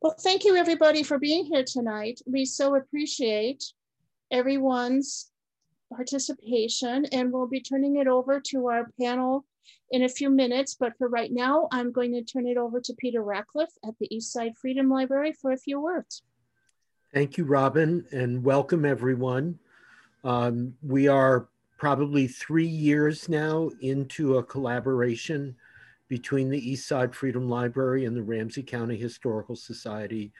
Well, thank you everybody for being here tonight. We so appreciate everyone's participation, and we'll be turning it over to our panel in a few minutes, but for right now, I'm going to turn it over to Peter Ratcliffe at the Eastside Freedom Library for a few words. Thank you, Robin, and welcome everyone. We are probably 3 years now into a collaboration between the Eastside Freedom Library and the Ramsey County Historical Society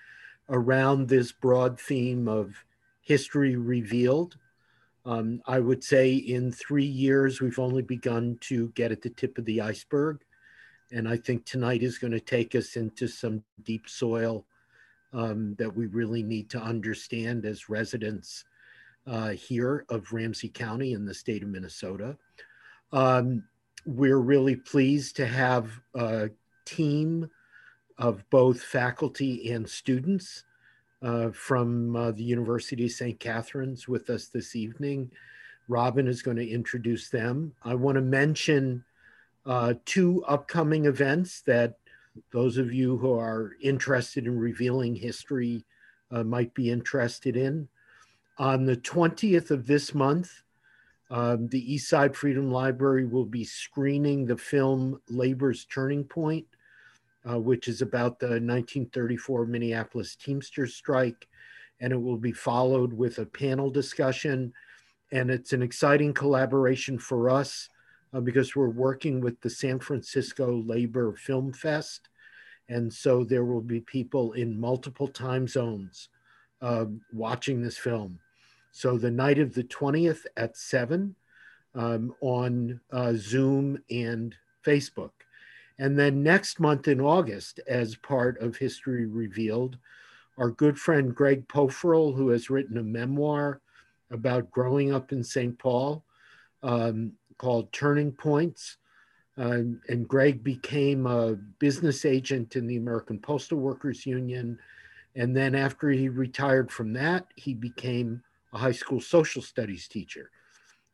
around this broad theme of history revealed. I would say in 3 years, we've only begun to get at the tip of the iceberg. And I think tonight is going to take us into some deep soil that we really need to understand as residents here of Ramsey County in the state of Minnesota. We're really pleased to have a team of both faculty and students from the University of St. Catharines with us this evening. Robin is going to introduce them. I want to mention two upcoming events that those of you who are interested in revealing history might be interested in. On the 20th of this month, the Eastside Freedom Library will be screening the film Labor's Turning Point, which is about the 1934 Minneapolis Teamsters strike, and it will be followed with a panel discussion. And it's an exciting collaboration for us because we're working with the San Francisco Labor Film Fest. And so there will be people in multiple time zones watching this film. So the night of the 20th at 7 on Zoom and Facebook. And then next month in August, as part of History Revealed, our good friend Greg Poferl, who has written a memoir about growing up in St. Paul called Turning Points. And Greg became a business agent in the American Postal Workers Union. And then after he retired from that, he became a high school social studies teacher.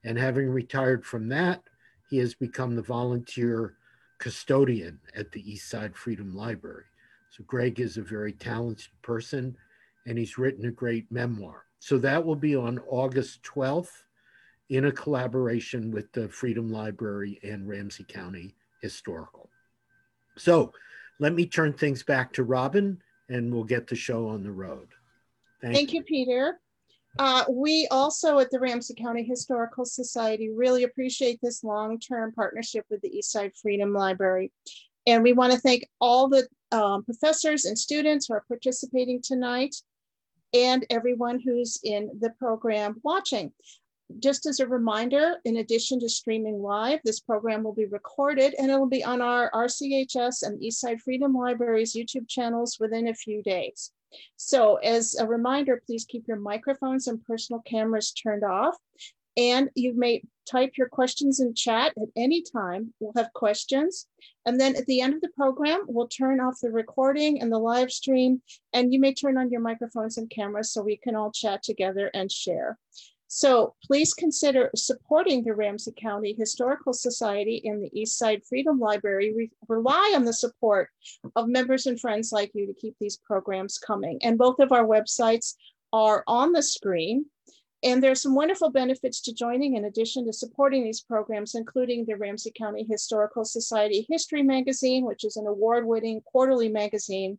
And having retired from that, he has become the volunteer custodian at the Eastside Freedom Library. So Greg is a very talented person, and he's written a great memoir. So that will be on August 12th in a collaboration with the Freedom Library and Ramsey County Historical. So let me turn things back to Robin, and we'll get the show on the road. Thank you, Peter. We also at the Ramsey County Historical Society really appreciate this long-term partnership with the Eastside Freedom Library. And we want to thank all the professors and students who are participating tonight and everyone who's in the program watching. Just as a reminder, in addition to streaming live, this program will be recorded and it will be on our RCHS and Eastside Freedom Library's YouTube channels within a few days. So as a reminder, please keep your microphones and personal cameras turned off, and you may type your questions in chat at any time. We'll have questions, and then at the end of the program, we'll turn off the recording and the live stream, and you may turn on your microphones and cameras so we can all chat together and share. So please consider supporting the Ramsey County Historical Society and the Eastside Freedom Library. We rely on the support of members and friends like you to keep these programs coming. And both of our websites are on the screen. And there's some wonderful benefits to joining in addition to supporting these programs, including the Ramsey County Historical Society History Magazine, which is an award-winning quarterly magazine.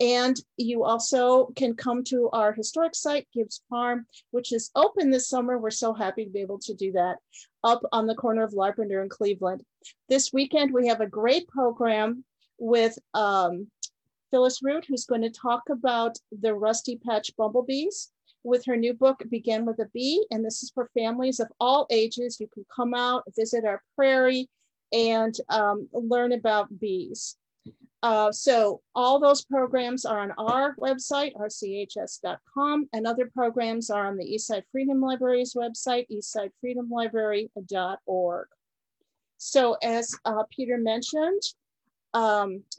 And you also can come to our historic site, Gibbs Farm, which is open this summer. We're so happy to be able to do that, up on the corner of Larpenter and Cleveland. This weekend, we have a great program with Phyllis Root, who's going to talk about the Rusty Patch Bumblebees with her new book, Begin with a Bee. And this is for families of all ages. You can come out, visit our prairie, and learn about bees. So all those programs are on our website, rchs.com, and other programs are on the Eastside Freedom Library's website, eastsidefreedomlibrary.org. So as Peter mentioned,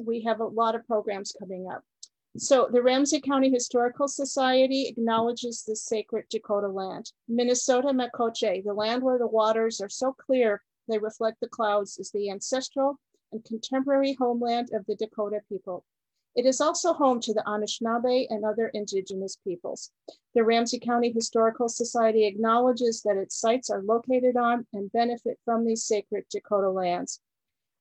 we have a lot of programs coming up. So the Ramsey County Historical Society acknowledges the sacred Dakota land. Minnesota Makoche, the land where the waters are so clear they reflect the clouds, is the ancestral and contemporary homeland of the Dakota people. It is also home to the Anishinaabe and other indigenous peoples. The Ramsey County Historical Society acknowledges that its sites are located on and benefit from these sacred Dakota lands.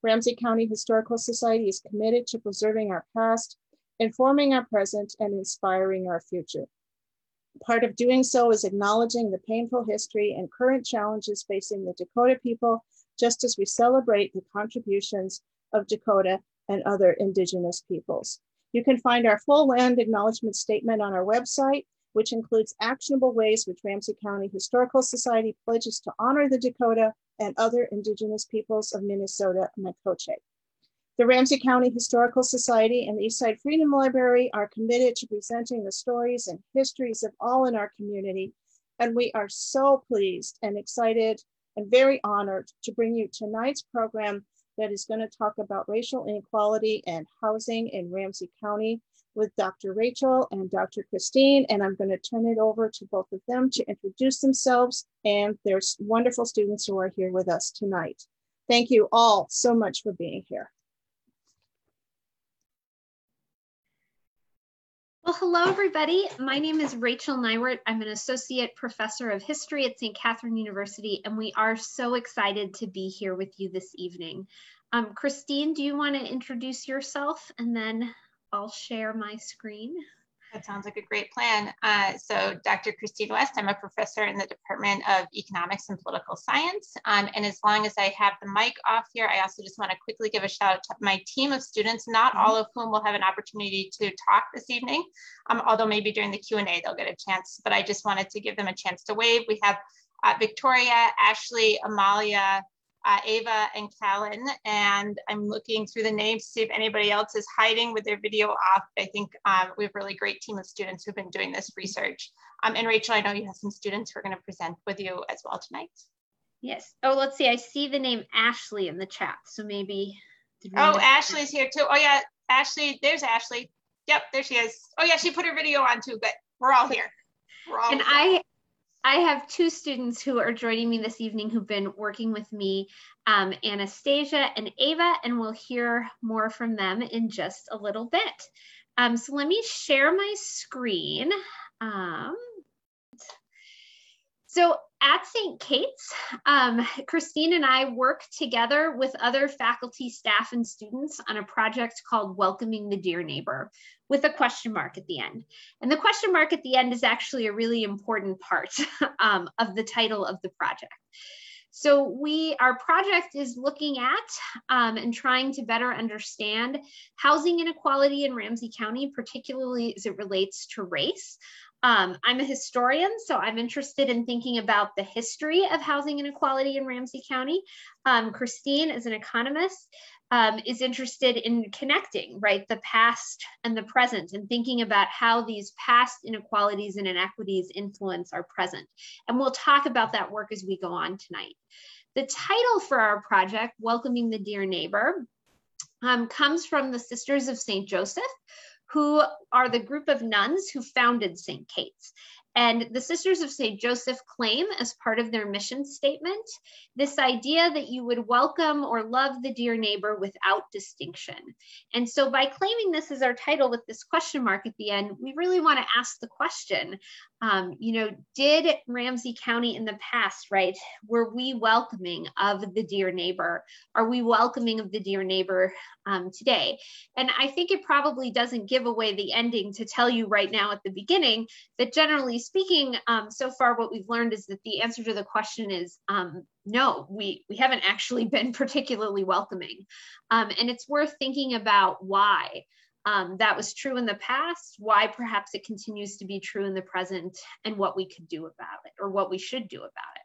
Ramsey County Historical Society is committed to preserving our past, informing our present, and inspiring our future. Part of doing so is acknowledging the painful history and current challenges facing the Dakota people, just as we celebrate the contributions of Dakota and other indigenous peoples. You can find our full land acknowledgement statement on our website, which includes actionable ways which Ramsey County Historical Society pledges to honor the Dakota and other indigenous peoples of Minnesota and Makoche. The Ramsey County Historical Society and the Eastside Freedom Library are committed to presenting the stories and histories of all in our community, and we are so pleased and excited and very honored to bring you tonight's program that is going to talk about racial inequality and housing in Ramsey County with Dr. Rachel and Dr. Christine, and I'm going to turn it over to both of them to introduce themselves and their wonderful students who are here with us tonight. Thank you all so much for being here. Well, hello, everybody. My name is Rachel Nywert. I'm an associate professor of history at St. Catharine University, and we are so excited to be here with you this evening. Christine, do you want to introduce yourself, and then I'll share my screen? That sounds like a great plan. So Dr. Christine West, I'm a professor in the Department of Economics and Political Science. And as long as I have the mic off here, I also just want to quickly give a shout out to my team of students, not all of whom will have an opportunity to talk this evening, although maybe during the Q&A they'll get a chance, but I just wanted to give them a chance to wave. We have Victoria, Ashley, Amalia, Ava and Callan, and I'm looking through the names to see if anybody else is hiding with their video off. I think we have a really great team of students who've been doing this research. And Rachel, I know you have some students who are going to present with you as well tonight. Yes. Oh, let's see. I see the name Ashley in the chat. So maybe. Oh, Ashley's here too. Oh, yeah. Ashley. There's Ashley. Yep. There she is. Oh, yeah. She put her video on too, but we're all here. We're all here. I have two students who are joining me this evening who've been working with me, Anastasia and Ava, and we'll hear more from them in just a little bit. So let me share my screen. So at St. Kate's, Christine and I work together with other faculty, staff, and students on a project called Welcoming the Dear Neighbor, with a question mark at the end. And the question mark at the end is actually a really important part of the title of the project. So our project is looking at and trying to better understand housing inequality in Ramsey County, particularly as it relates to race. I'm a historian, so I'm interested in thinking about the history of housing inequality in Ramsey County. Christine, as an economist, is interested in connecting, right, the past and the present and thinking about how these past inequalities and inequities influence our present. And we'll talk about that work as we go on tonight. The title for our project, Welcoming the Dear Neighbor, comes from the Sisters of St. Joseph, who are the group of nuns who founded St. Kate's. And the Sisters of St. Joseph claim as part of their mission statement, this idea that you would welcome or love the dear neighbor without distinction. And so by claiming this as our title with this question mark at the end, we really want to ask the question, you know, did Ramsey County in the past, right, were we welcoming of the dear neighbor? Are we welcoming of the dear neighbor today? And I think it probably doesn't give away the ending to tell you right now at the beginning that generally speaking, so far what we've learned is that the answer to the question is no, we haven't actually been particularly welcoming. And it's worth thinking about why that was true in the past, why perhaps it continues to be true in the present, and what we could do about it or what we should do about it.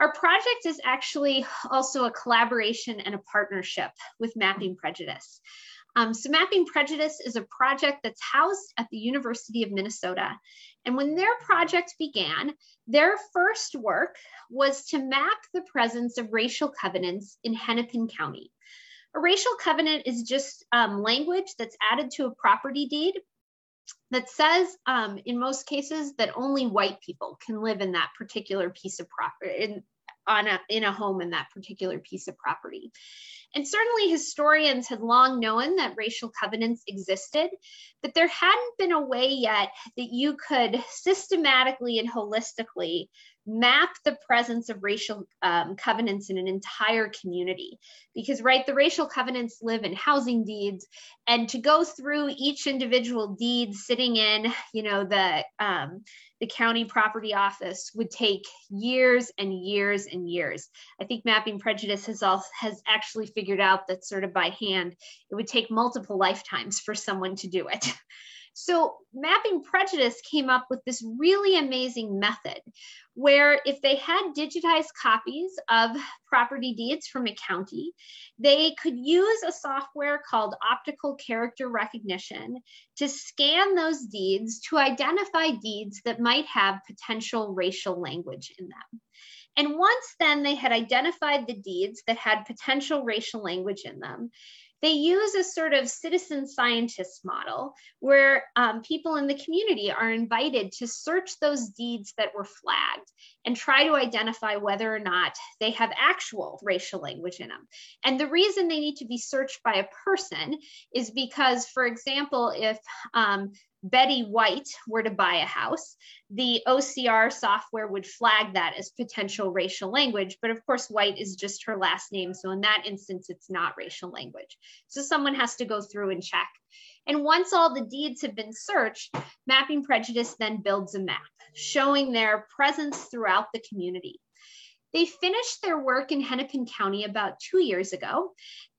Our project is actually also a collaboration and a partnership with Mapping Prejudice. So Mapping Prejudice is a project that's housed at the University of Minnesota. And when their project began, their first work was to map the presence of racial covenants in Hennepin County. A racial covenant is just language that's added to a property deed that says in most cases that only white people can live in that particular piece of property, in a home in that particular piece of property. And certainly historians had long known that racial covenants existed, but there hadn't been a way yet that you could systematically and holistically map the presence of racial covenants in an entire community. Because, right, the racial covenants live in housing deeds, and to go through each individual deed sitting in, you know, the county property office would take years and years and years. I think Mapping Prejudice has actually figured out that sort of by hand, it would take multiple lifetimes for someone to do it. So Mapping Prejudice came up with this really amazing method where if they had digitized copies of property deeds from a county, they could use a software called optical character recognition to scan those deeds to identify deeds that might have potential racial language in them. And once then they had identified the deeds that had potential racial language in them, they use a sort of citizen scientist model where people in the community are invited to search those deeds that were flagged and try to identify whether or not they have actual racial language in them. And the reason they need to be searched by a person is because, for example, if Betty White were to buy a house, the OCR software would flag that as potential racial language. But of course, White is just her last name. So in that instance, it's not racial language. So someone has to go through and check. And once all the deeds have been searched, Mapping Prejudice then builds a map showing their presence throughout the community. They finished their work in Hennepin County about 2 years ago,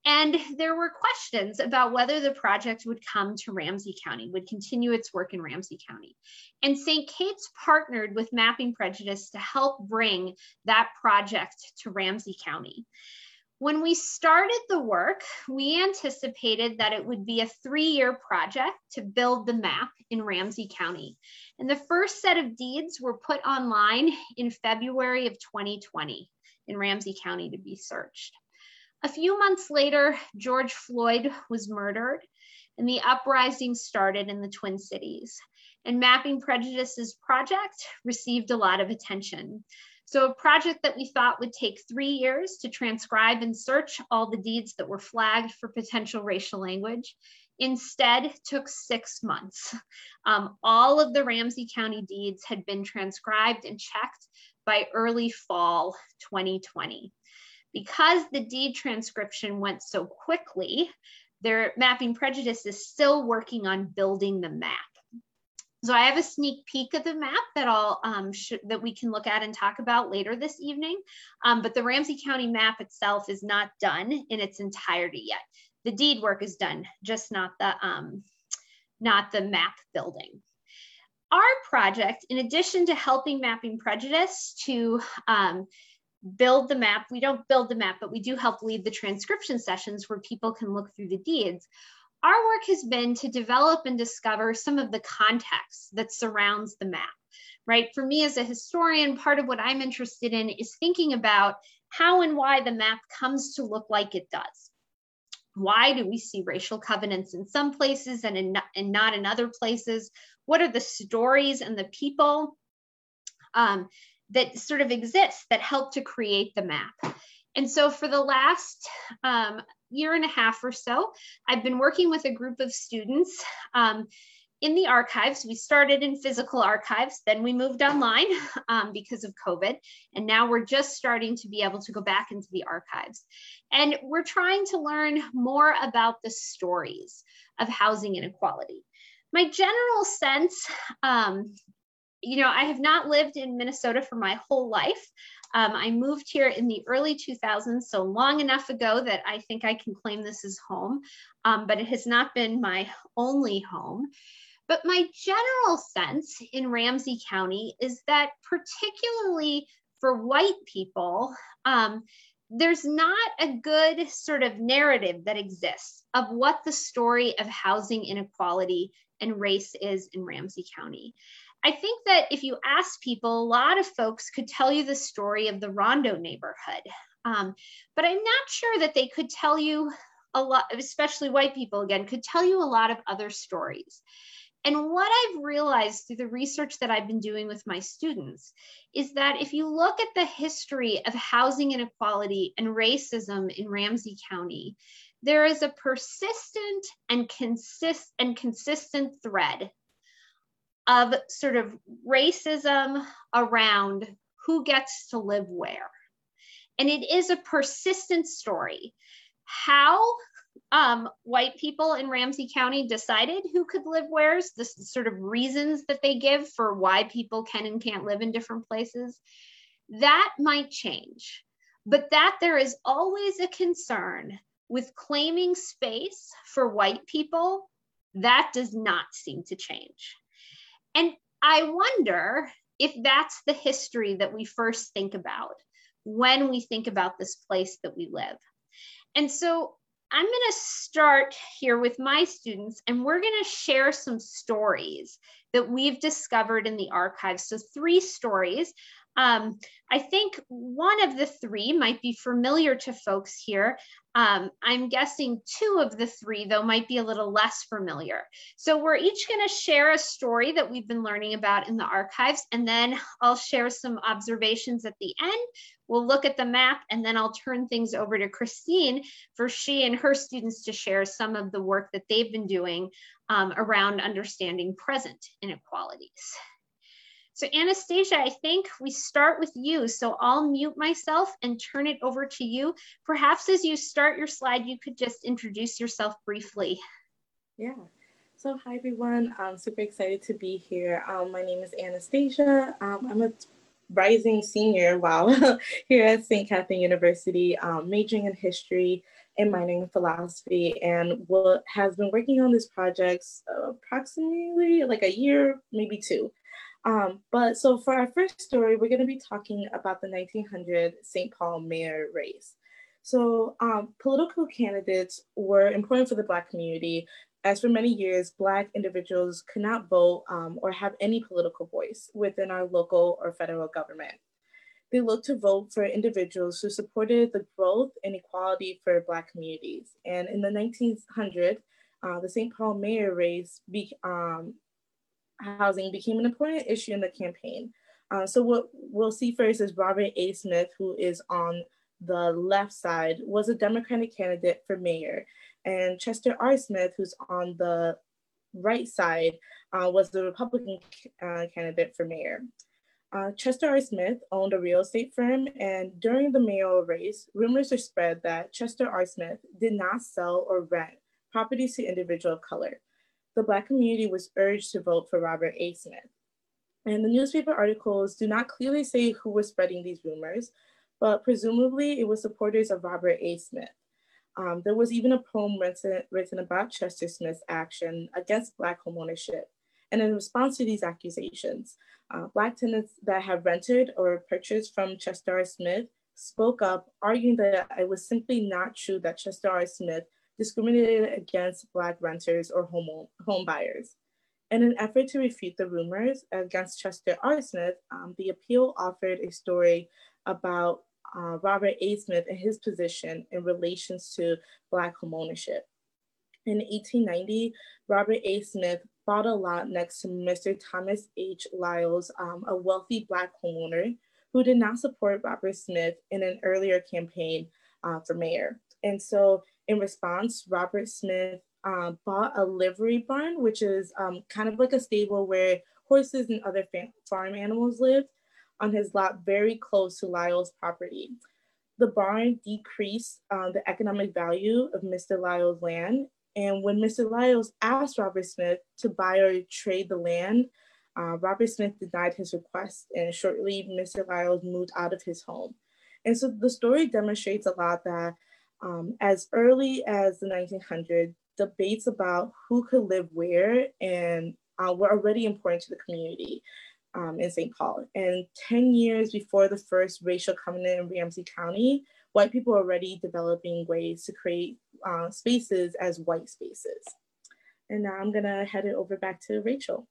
and there were questions about whether the project would come to Ramsey County, would continue its work in Ramsey County. And St. Kate's partnered with Mapping Prejudice to help bring that project to Ramsey County. When we started the work, we anticipated that it would be a 3-year project to build the map in Ramsey County. And the first set of deeds were put online in February of 2020 in Ramsey County to be searched. A few months later, George Floyd was murdered and the uprising started in the Twin Cities. And Mapping Prejudice's project received a lot of attention. So a project that we thought would take 3 years to transcribe and search all the deeds that were flagged for potential racial language instead took 6 months. All of the Ramsey County deeds had been transcribed and checked by early fall 2020. Because the deed transcription went so quickly, their Mapping Prejudice is still working on building the map. So I have a sneak peek of the map that I'll that we can look at and talk about later this evening. But the Ramsey County map itself is not done in its entirety yet. The deed work is done, just not the map building. Our project, in addition to helping Mapping Prejudice to build the map, we don't build the map, but we do help lead the transcription sessions where people can look through the deeds. Our work has been to develop and discover some of the context that surrounds the map, right? For me as a historian, part of what I'm interested in is thinking about how and why the map comes to look like it does. Why do we see racial covenants in some places and not in other places? What are the stories and the people that sort of exist that help to create the map? And so for the last year and a half or so, I've been working with a group of students in the archives. We started in physical archives, then we moved online because of COVID, and now we're just starting to be able to go back into the archives. And we're trying to learn more about the stories of housing inequality. My general sense, you know, I have not lived in Minnesota for my whole life. I moved here in the early 2000s, so long enough ago that I think I can claim this as home, but it has not been my only home. But my general sense in Ramsey County is that particularly for white people, there's not a good sort of narrative that exists of what the story of housing inequality and race is in Ramsey County. I think that if you ask people, a lot of folks could tell you the story of the Rondo neighborhood, but I'm not sure that they could tell you a lot, especially white people again, could tell you a lot of other stories. And what I've realized through the research that I've been doing with my students is that if you look at the history of housing inequality and racism in Ramsey County, there is a persistent and consistent thread of sort of racism around who gets to live where. And it is a persistent story. How white people in Ramsey County decided who could live where, the sort of reasons that they give for why people can and can't live in different places, that might change. But that there is always a concern with claiming space for white people, that does not seem to change. And I wonder if that's the history that we first think about when we think about this place that we live. And so I'm going to start here with my students, and we're going to share some stories that we've discovered in the archives. So 3 stories. I think one of the 3 might be familiar to folks here. I'm guessing 2 of the 3, though, might be a little less familiar. So we're each going to share a story that we've been learning about in the archives, and then I'll share some observations at the end. We'll look at the map, and then I'll turn things over to Christine for she and her students to share some of the work that they've been doing around understanding present inequalities. So Anastasia, I think we start with you. So I'll mute myself and turn it over to you. Perhaps as you start your slide, you could just introduce yourself briefly. Yeah, so hi everyone. I'm super excited to be here. My name is Anastasia. I'm a rising senior, wow, here at St. Catharine University, majoring in history and minoring in philosophy, and has been working on this project approximately like a year, maybe 2. But so for our first story, we're going to be talking about the 1900 St. Paul mayor race. So political candidates were important for the Black community, as for many years, Black individuals could not vote or have any political voice within our local or federal government. They looked to vote for individuals who supported the growth and equality for Black communities. And in the 1900s, the St. Paul mayor race housing became an important issue in the campaign. So what we'll see first is Robert A. Smith, who is on the left side, was a Democratic candidate for mayor. And Chester R. Smith, who's on the right side, was the Republican candidate for mayor. Chester R. Smith owned a real estate firm, and during the mayoral race, rumors were spread that Chester R. Smith did not sell or rent properties to individuals of color. The Black community was urged to vote for Robert A. Smith. And the newspaper articles do not clearly say who was spreading these rumors, but presumably it was supporters of Robert A. Smith. There was even a poem written about Chester Smith's action against Black homeownership. And in response to these accusations, Black tenants that have rented or purchased from Chester R. Smith spoke up, arguing that it was simply not true that Chester R. Smith discriminated against Black renters or home buyers. In an effort to refute the rumors against Chester R. Smith, the appeal offered a story about Robert A. Smith and his position in relations to Black homeownership. In 1890, Robert A. Smith bought a lot next to Mr. Thomas H. Lyles, a wealthy Black homeowner who did not support Robert Smith in an earlier campaign for mayor. And so in response, Robert Smith bought a livery barn, which is kind of like a stable where horses and other farm animals lived, on his lot very close to Lyle's property. The barn decreased the economic value of Mr. Lyle's land. And when Mr. Lyles asked Robert Smith to buy or trade the land, Robert Smith denied his request, and shortly Mr. Lyles moved out of his home. And so the story demonstrates a lot that as early as the 1900s, debates about who could live where and were already important to the community in St. Paul. And 10 years before the first racial covenant in Ramsey County, white people were already developing ways to create spaces as white spaces. And now I'm gonna head it over back to Rachel.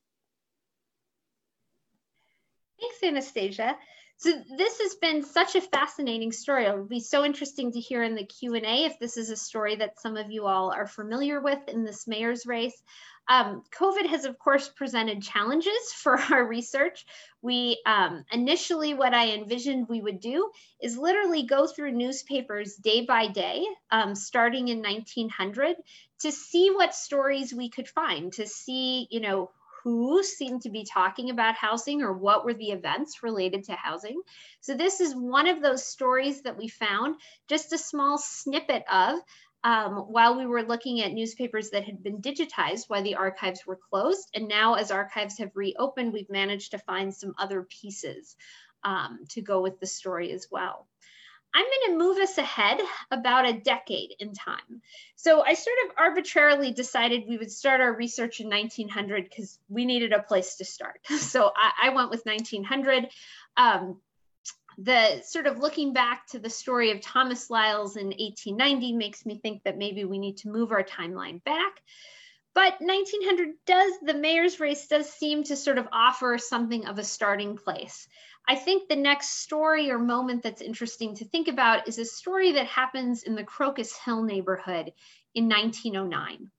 Thanks, Anastasia. So this has been such a fascinating story. It'll be so interesting to hear in the Q&A if this is a story that some of you all are familiar with in this mayor's race. COVID has, of course, presented challenges for our research. We initially, what I envisioned we would do is literally go through newspapers day by day, starting in 1900, to see what stories we could find, to see, you know, who seemed to be talking about housing or what were the events related to housing. So this is one of those stories that we found, just a small snippet of, while we were looking at newspapers that had been digitized while the archives were closed. And now as archives have reopened, we've managed to find some other pieces to go with the story as well. I'm going to move us ahead about a decade in time. So I sort of arbitrarily decided we would start our research in 1900 because we needed a place to start. So I went with 1900. The sort of looking back to the story of Thomas Lyles in 1890 makes me think that maybe we need to move our timeline back. But 1900 does, the mayor's race does seem to sort of offer something of a starting place. I think the next story or moment that's interesting to think about is a story that happens in the Crocus Hill neighborhood in 1909.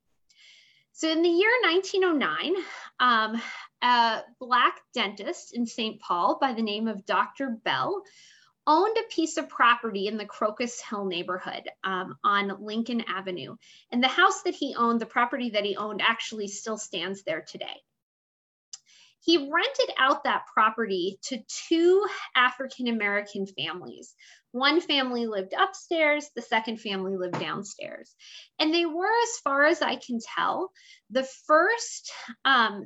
So in the year 1909, a Black dentist in St. Paul by the name of Dr. Bell owned a piece of property in the Crocus Hill neighborhood on Lincoln Avenue. And the house that he owned, the property that he owned, actually still stands there today. He rented out that property to two African-American families. One family lived upstairs, the second family lived downstairs. And they were, as far as I can tell, the first,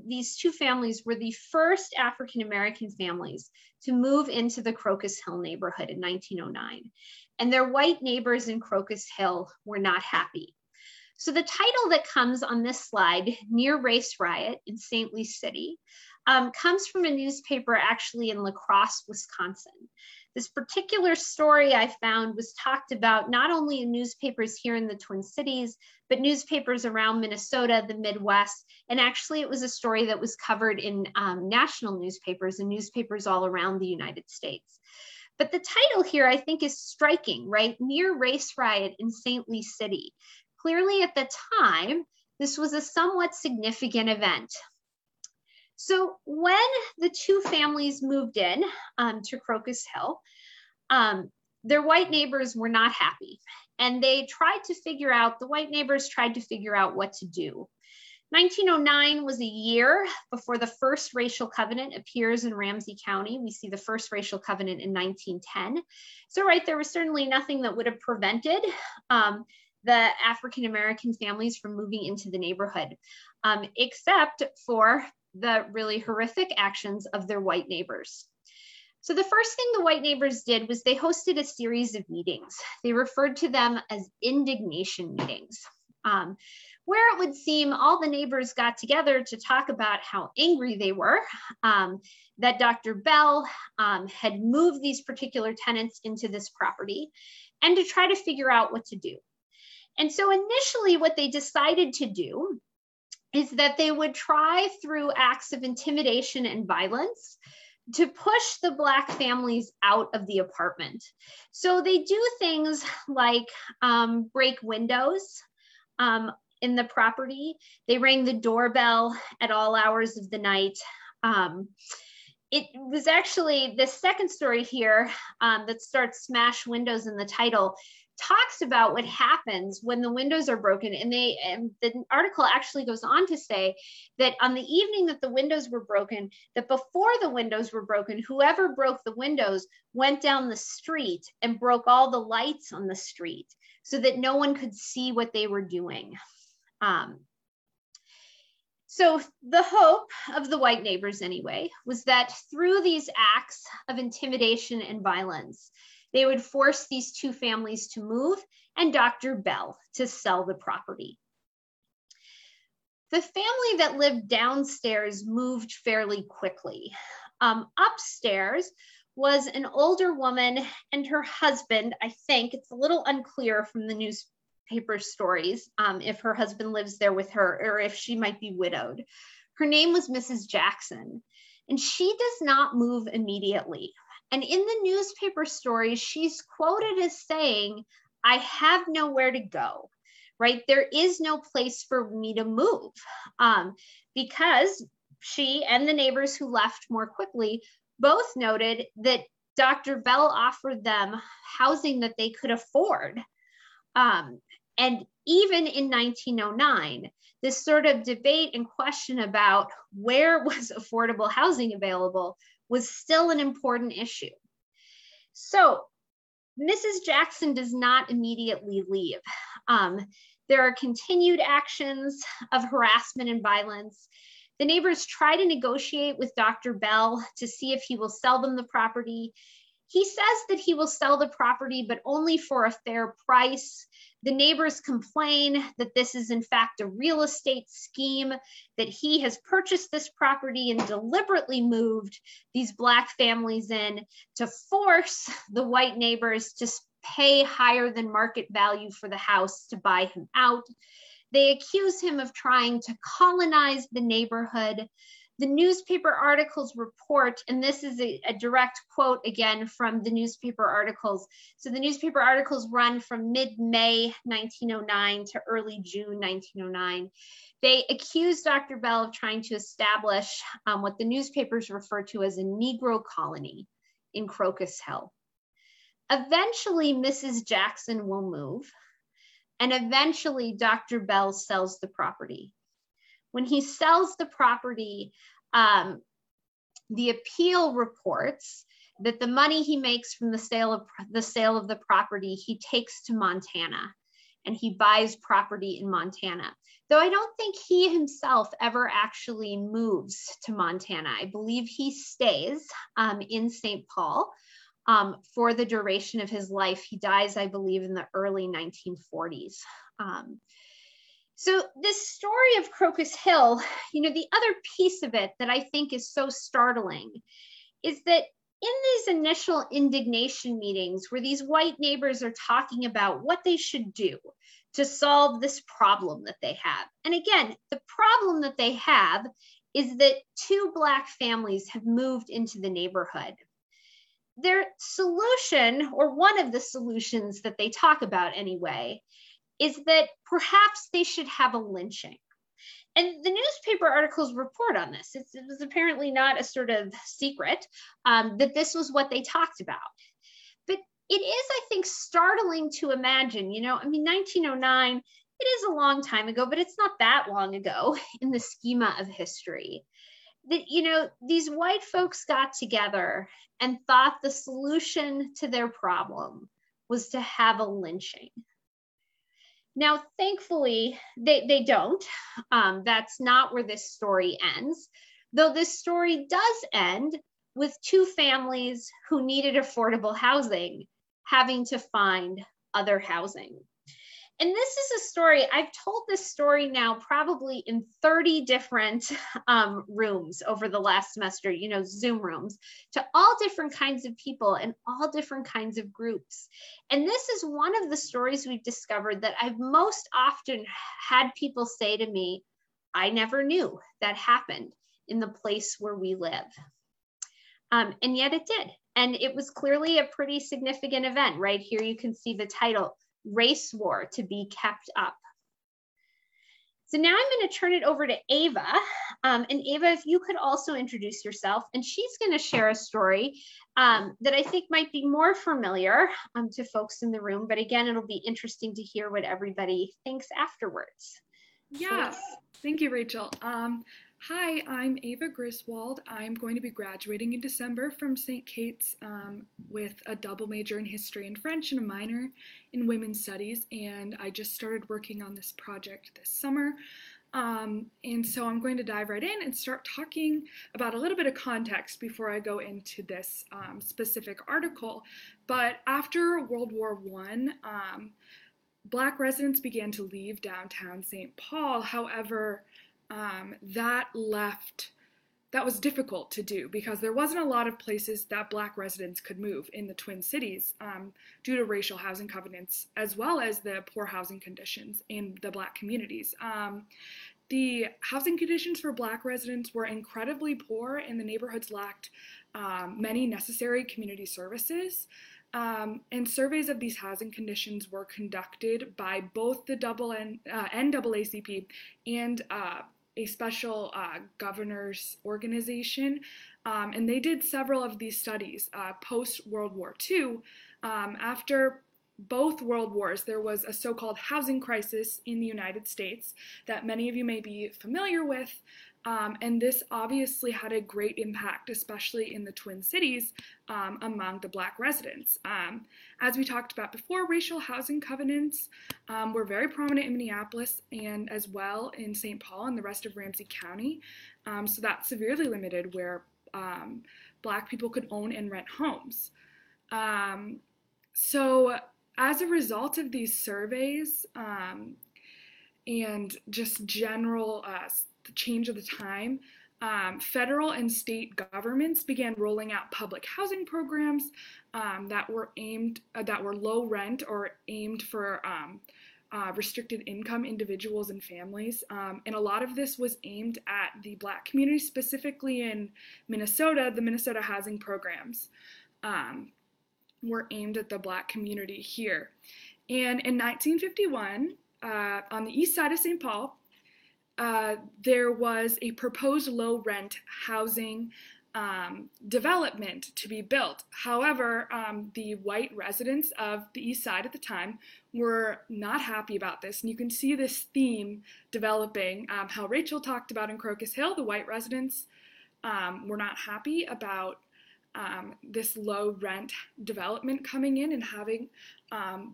these two families were the first African-American families to move into the Crocus Hill neighborhood in 1909. And their white neighbors in Crocus Hill were not happy. So the title that comes on this slide, Near Race Riot in St. Louis City, comes from a newspaper actually in La Crosse, Wisconsin. This particular story I found was talked about not only in newspapers here in the Twin Cities, but newspapers around Minnesota, the Midwest, and actually it was a story that was covered in national newspapers and newspapers all around the United States. But the title here I think is striking, right? Near Race Riot in St. Louis City. Clearly at the time, this was a somewhat significant event. So when the two families moved in to Crocus Hill, their white neighbors were not happy. And they tried to figure out, the white neighbors tried to figure out what to do. 1909 was a year before the first racial covenant appears in Ramsey County. We see the first racial covenant in 1910. So right, there was certainly nothing that would have prevented the African-American families from moving into the neighborhood, except for the really horrific actions of their white neighbors. So the first thing the white neighbors did was they hosted a series of meetings. They referred to them as indignation meetings, where it would seem all the neighbors got together to talk about how angry they were that Dr. Bell had moved these particular tenants into this property and to try to figure out what to do. And so initially what they decided to do is that they would try through acts of intimidation and violence to push the Black families out of the apartment. So they do things like break windows in the property. They rang the doorbell at all hours of the night. It was actually the second story here that starts Smash Windows in the title, talks about what happens when the windows are broken. And the article actually goes on to say that on the evening that the windows were broken, that before the windows were broken, whoever broke the windows went down the street and broke all the lights on the street so that no one could see what they were doing. So the hope of the white neighbors anyway, was that through these acts of intimidation and violence, they would force these two families to move and Dr. Bell to sell the property. The family that lived downstairs moved fairly quickly. Upstairs was an older woman and her husband, I think. It's a little unclear from the newspaper stories if her husband lives there with her or if she might be widowed. Her name was Mrs. Jackson, and she does not move immediately. And in the newspaper story, she's quoted as saying, I have nowhere to go, right? There is no place for me to move, because she and the neighbors who left more quickly both noted that Dr. Bell offered them housing that they could afford. And even in 1909, this sort of debate and question about where was affordable housing available was still an important issue. So Mrs. Jackson does not immediately leave. There are continued actions of harassment and violence. The neighbors try to negotiate with Dr. Bell to see if he will sell them the property. He says that he will sell the property, but only for a fair price. The neighbors complain that this is in fact a real estate scheme, that he has purchased this property and deliberately moved these Black families in to force the white neighbors to pay higher than market value for the house to buy him out. They accuse him of trying to colonize the neighborhood. The newspaper articles report, and this is a direct quote again from the newspaper articles. So the newspaper articles run from mid-May 1909 to early June 1909. They accuse Dr. Bell of trying to establish what the newspapers refer to as a Negro colony in Crocus Hill. Eventually, Mrs. Jackson will move, and eventually Dr. Bell sells the property. When he sells the property, the appeal reports that the money he makes from the sale of the property, he takes to Montana, and he buys property in Montana. Though I don't think he himself ever actually moves to Montana. I believe he stays in St. Paul for the duration of his life. He dies, I believe, in the early 1940s. So this story of Crocus Hill, you know, the other piece of it that I think is so startling is that in these initial indignation meetings where these white neighbors are talking about what they should do to solve this problem that they have. And again, the problem that they have is that two Black families have moved into the neighborhood. Their solution, or one of the solutions that they talk about anyway, is that perhaps they should have a lynching. And the newspaper articles report on this. It was apparently not a sort of secret that this was what they talked about. But it is, I think, startling to imagine, you know, I mean, 1909, it is a long time ago, but it's not that long ago in the schema of history. That, you know, these white folks got together and thought the solution to their problem was to have a lynching. Now, thankfully, they don't. That's not where this story ends, though this story does end with two families who needed affordable housing having to find other housing. And this is a story, I've told this story now probably in 30 different rooms over the last semester, you know, Zoom rooms, to all different kinds of people and all different kinds of groups. And this is one of the stories we've discovered that I've most often had people say to me, I never knew that happened in the place where we live. And yet it did. And it was clearly a pretty significant event. Right here, you can see the title, Race War to Be Kept Up. So now I'm going to turn it over to Ava. And Ava, if you could also introduce yourself, and she's going to share a story that I think might be more familiar to folks in the room. But again, it'll be interesting to hear what everybody thinks afterwards. Yes, thank you, Rachel. Hi, I'm Ava Griswold. I'm going to be graduating in December from St. Kate's with a double major in history and French and a minor in women's studies, and I just started working on this project this summer. And so I'm going to dive right in and start talking about a little bit of context before I go into this specific article. But after World War I, Black residents began to leave downtown St. Paul. However, that was difficult to do because there wasn't a lot of places that Black residents could move in the Twin Cities due to racial housing covenants, as well as the poor housing conditions in the Black communities. The housing conditions for Black residents were incredibly poor, and the neighborhoods lacked many necessary community services. And surveys of these housing conditions were conducted by both the NAACP and a special governors organization. And they did several of these studies post-World War II. After both World Wars, there was a so-called housing crisis in the United States that many of you may be familiar with, and this obviously had a great impact, especially in the Twin Cities, among the Black residents. As we talked about before, racial housing covenants were very prominent in Minneapolis and as well in St. Paul and the rest of Ramsey County, so that severely limited where Black people could own and rent homes. So as a result of these surveys and just general the change of the time, federal and state governments began rolling out public housing programs that were low rent or aimed for restricted income individuals and families. And a lot of this was aimed at the Black community, specifically in Minnesota. The Minnesota housing programs were aimed at the Black community here. And in 1951, on the east side of St. Paul, there was a proposed low-rent housing development to be built. However, the white residents of the east side at the time were not happy about this, and you can see this theme developing. How Rachel talked about in Crocus Hill, the white residents were not happy about this low rent development coming in and having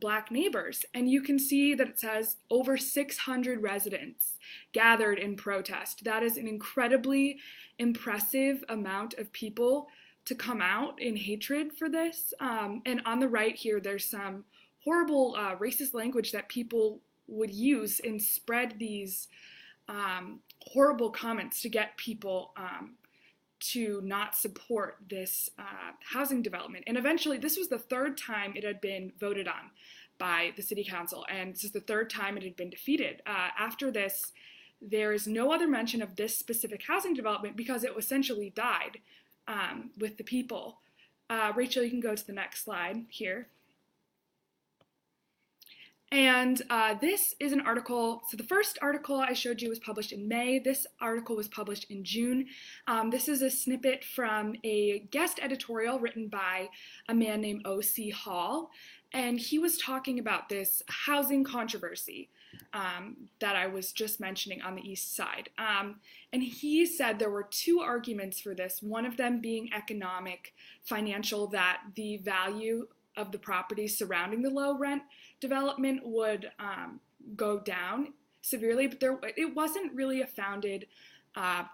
Black neighbors. And you can see that it says over 600 residents gathered in protest. That is an incredibly impressive amount of people to come out in hatred for this. And on the right here, there's some horrible racist language that people would use and spread these horrible comments to get people to not support this housing development. And eventually, this was the third time it had been voted on by the city council, and this is the third time it had been defeated. After this, there is no other mention of this specific housing development because it essentially died with the people. Rachel, you can go to the next slide here. And this is an article. So the first article I showed you was published in May. This article was published in June. This is a snippet from a guest editorial written by a man named O.C. Hall. And he was talking about this housing controversy that I was just mentioning on the east side. And he said there were two arguments for this, one of them being economic, financial, that the value of the properties surrounding the low rent development would go down severely, but it wasn't really a founded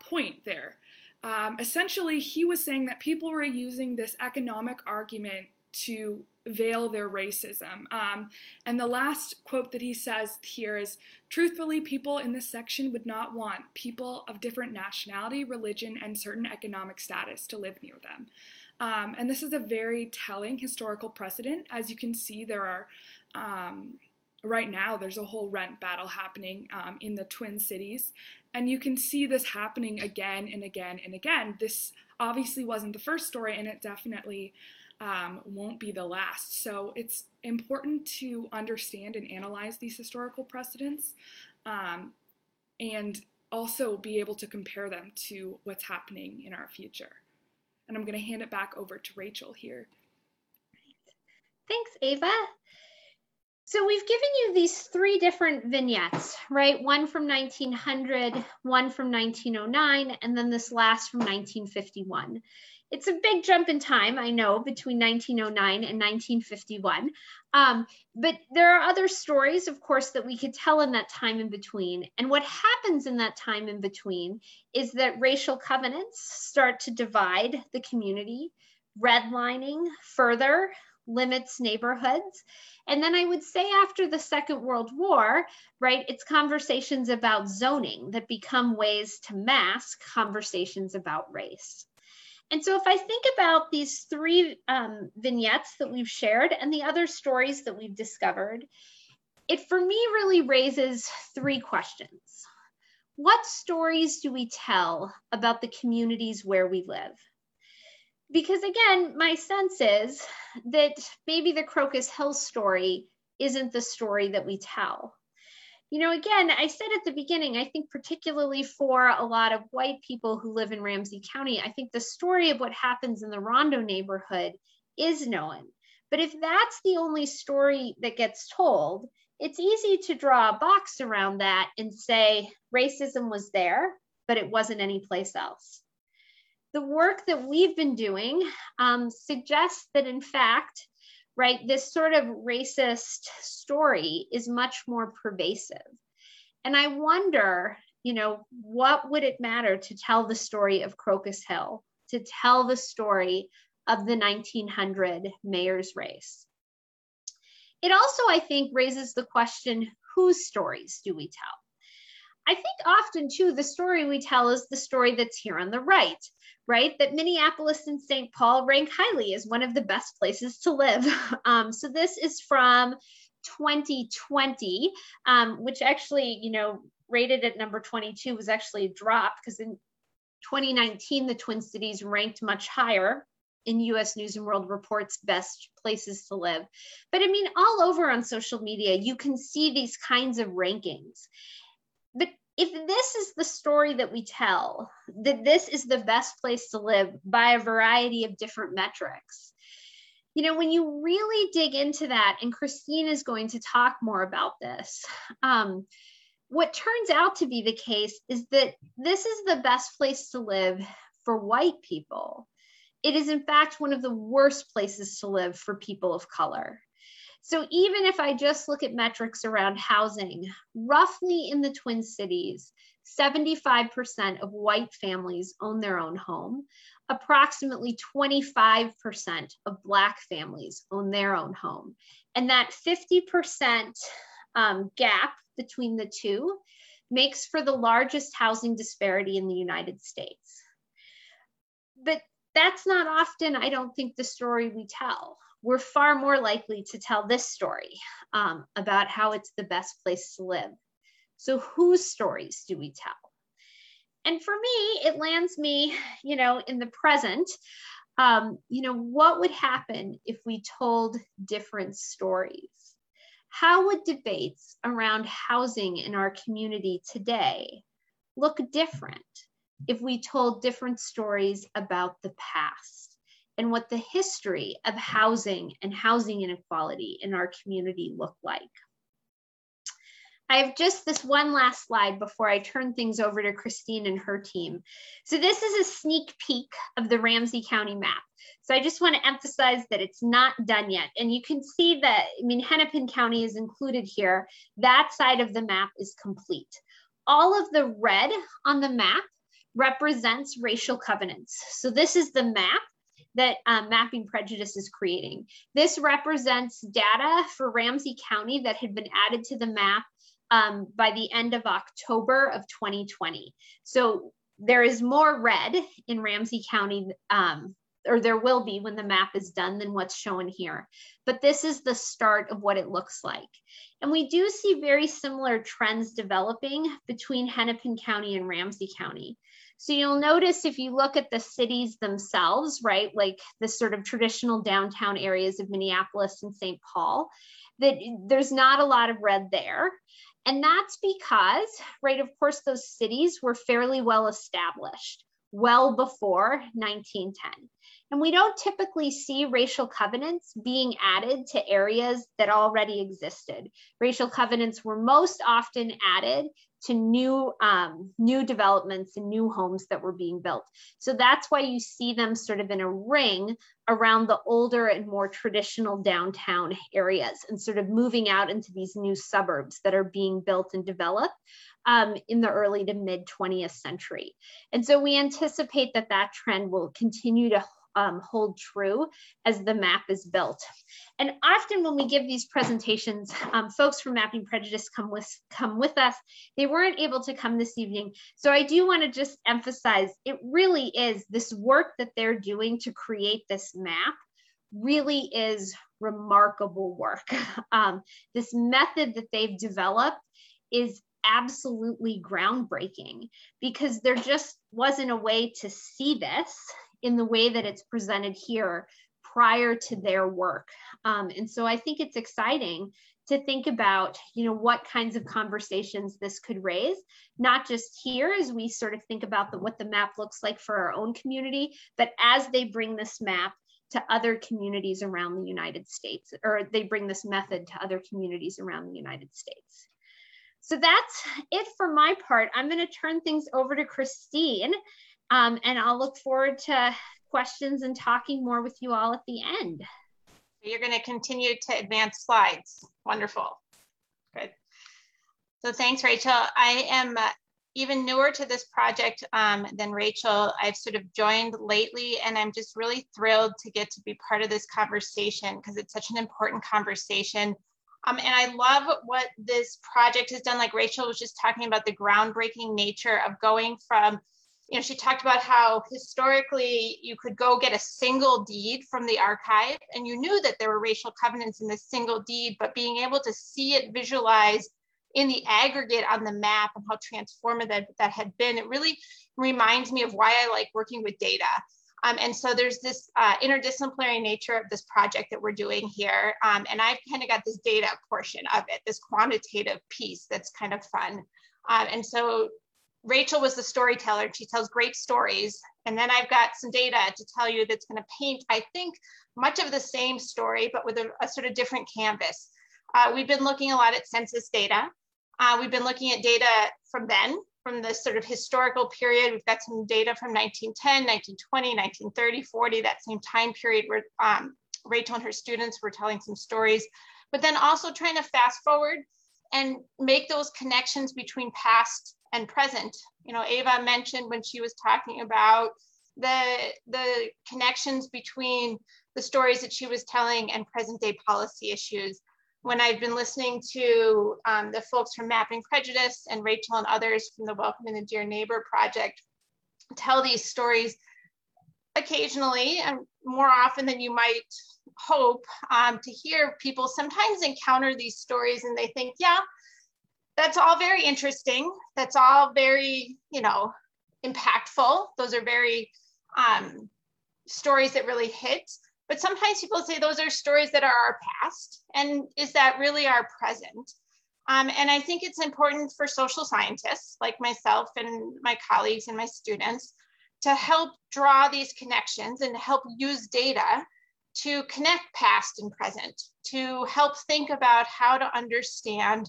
point there. Essentially, he was saying that people were using this economic argument to veil their racism. And the last quote that he says here is, "Truthfully, people in this section would not want people of different nationality, religion, and certain economic status to live near them." And this is a very telling historical precedent. As you can see, there are, right now, there's a whole rent battle happening in the Twin Cities. And you can see this happening again and again and again. This obviously wasn't the first story, and it definitely won't be the last. So it's important to understand and analyze these historical precedents and also be able to compare them to what's happening in our future. And I'm going to hand it back over to Rachel here. Thanks, Ava. So we've given you these three different vignettes, right? One from 1900, one from 1909, and then this last from 1951. It's a big jump in time, I know, between 1909 and 1951. But there are other stories, of course, that we could tell in that time in between. And what happens in that time in between is that racial covenants start to divide the community, redlining further limits neighborhoods. And then I would say after the Second World War, right, it's conversations about zoning that become ways to mask conversations about race. And so if I think about these three vignettes that we've shared and the other stories that we've discovered, it for me really raises three questions. what stories do we tell about the communities where we live? Because again, my sense is that maybe the Crocus Hill story isn't the story that we tell. You know, again, I said at the beginning, I think particularly for a lot of white people who live in Ramsey County, I think the story of what happens in the Rondo neighborhood is known. But if that's the only story that gets told, it's easy to draw a box around that and say, racism was there, but it wasn't anyplace else. The work that we've been doing suggests that, in fact, right, this sort of racist story is much more pervasive. And I wonder, you know, what would it matter to tell the story of Crocus Hill, to tell the story of the 1900 mayor's race? It also, I think, raises the question, whose stories do we tell? I think often, too, the story we tell is the story that's here on the right, right? That Minneapolis and St. Paul rank highly as one of the best places to live. So this is from 2020, which actually, you know, rated at number 22 was actually a drop because in 2019, the Twin Cities ranked much higher in US News and World Report's best places to live. But I mean, all over on social media, you can see these kinds of rankings. But if this is the story that we tell, that this is the best place to live by a variety of different metrics, you know, when you really dig into that, and Christine is going to talk more about this, what turns out to be the case is that this is the best place to live for white people. It is, in fact, one of the worst places to live for people of color. So even if I just look at metrics around housing, roughly in the Twin Cities, 75% of white families own their own home. Approximately 25% of Black families own their own home. And that 50% gap between the two makes for the largest housing disparity in the United States. But that's not often, I don't think, the story we tell. We're far more likely to tell this story about how it's the best place to live. So whose stories do we tell? And for me, it lands me, you know, in the present. You know, what would happen if we told different stories? How would debates around housing in our community today look different if we told different stories about the past and what the history of housing and housing inequality in our community looked like? I have just this one last slide before I turn things over to Christine and her team. So this is a sneak peek of the Ramsey County map. So I just want to emphasize that it's not done yet. And you can see that, I mean, Hennepin County is included here. That side of the map is complete. All of the red on the map represents racial covenants. So this is the map that Mapping Prejudice is creating. This represents data for Ramsey County that had been added to the map by the end of October of 2020. So there is more red in Ramsey County, or there will be when the map is done, than what's shown here. But this is the start of what it looks like. And we do see very similar trends developing between Hennepin County and Ramsey County. So you'll notice if you look at the cities themselves, right, like the sort of traditional downtown areas of Minneapolis and St. Paul, that there's not a lot of red there. And that's because, right, of course, those cities were fairly well established well before 1910. And we don't typically see racial covenants being added to areas that already existed. Racial covenants were most often added to new developments and new homes that were being built. So that's why you see them sort of in a ring around the older and more traditional downtown areas and sort of moving out into these new suburbs that are being built and developed in the early to mid 20th century. And so we anticipate that that trend will continue to hold true as the map is built. And often when we give these presentations, folks from Mapping Prejudice come with us. They weren't able to come this evening. So I do want to just emphasize, it really is this work that they're doing to create this map really is remarkable work. This method that they've developed is absolutely groundbreaking because there just wasn't a way to see this in the way that it's presented here prior to their work. And so I think it's exciting to think about, you know, what kinds of conversations this could raise, not just here as we sort of think about what the map looks like for our own community, but as they bring this map to other communities around the United States, or they bring this method to other communities around the United States. So that's it for my part. I'm going to turn things over to Christine, and I'll look forward to questions and talking more with you all at the end. You're going to continue to advance slides. Wonderful. Good. So thanks, Rachel. I am even newer to this project than Rachel. I've sort of joined lately, and I'm just really thrilled to get to be part of this conversation because it's such an important conversation. And I love what this project has done. Like Rachel was just talking about the groundbreaking nature of going from, you know, she talked about how historically you could go get a single deed from the archive and you knew that there were racial covenants in this single deed, but being able to see it visualized in the aggregate on the map and how transformative that had been, it really reminds me of why I like working with data. And so there's this interdisciplinary nature of this project that we're doing here. And I've kind of got this data portion of it, this quantitative piece that's kind of fun. And so Rachel was the storyteller, and she tells great stories. And then I've got some data to tell you that's going to paint, I think, much of the same story, but with a sort of different canvas. We've been looking a lot at census data. We've been looking at data from then, from the sort of historical period. We've got some data from 1910, 1920, 1930, 40, that same time period where Rachel and her students were telling some stories, but then also trying to fast forward and make those connections between past and present. You know, Ava mentioned when she was talking about the connections between the stories that she was telling and present day policy issues. When I've been listening to the folks from Mapping Prejudice and Rachel and others from the Welcoming the Dear Neighbor project tell these stories occasionally and more often than you might hope to hear, people sometimes encounter these stories and they think, yeah, that's all very interesting. That's all very, you know, impactful. Those are very stories that really hit. But sometimes people say those are stories that are our past, and is that really our present? And I think it's important for social scientists like myself and my colleagues and my students to help draw these connections and to help use data to connect past and present, to help think about how to understand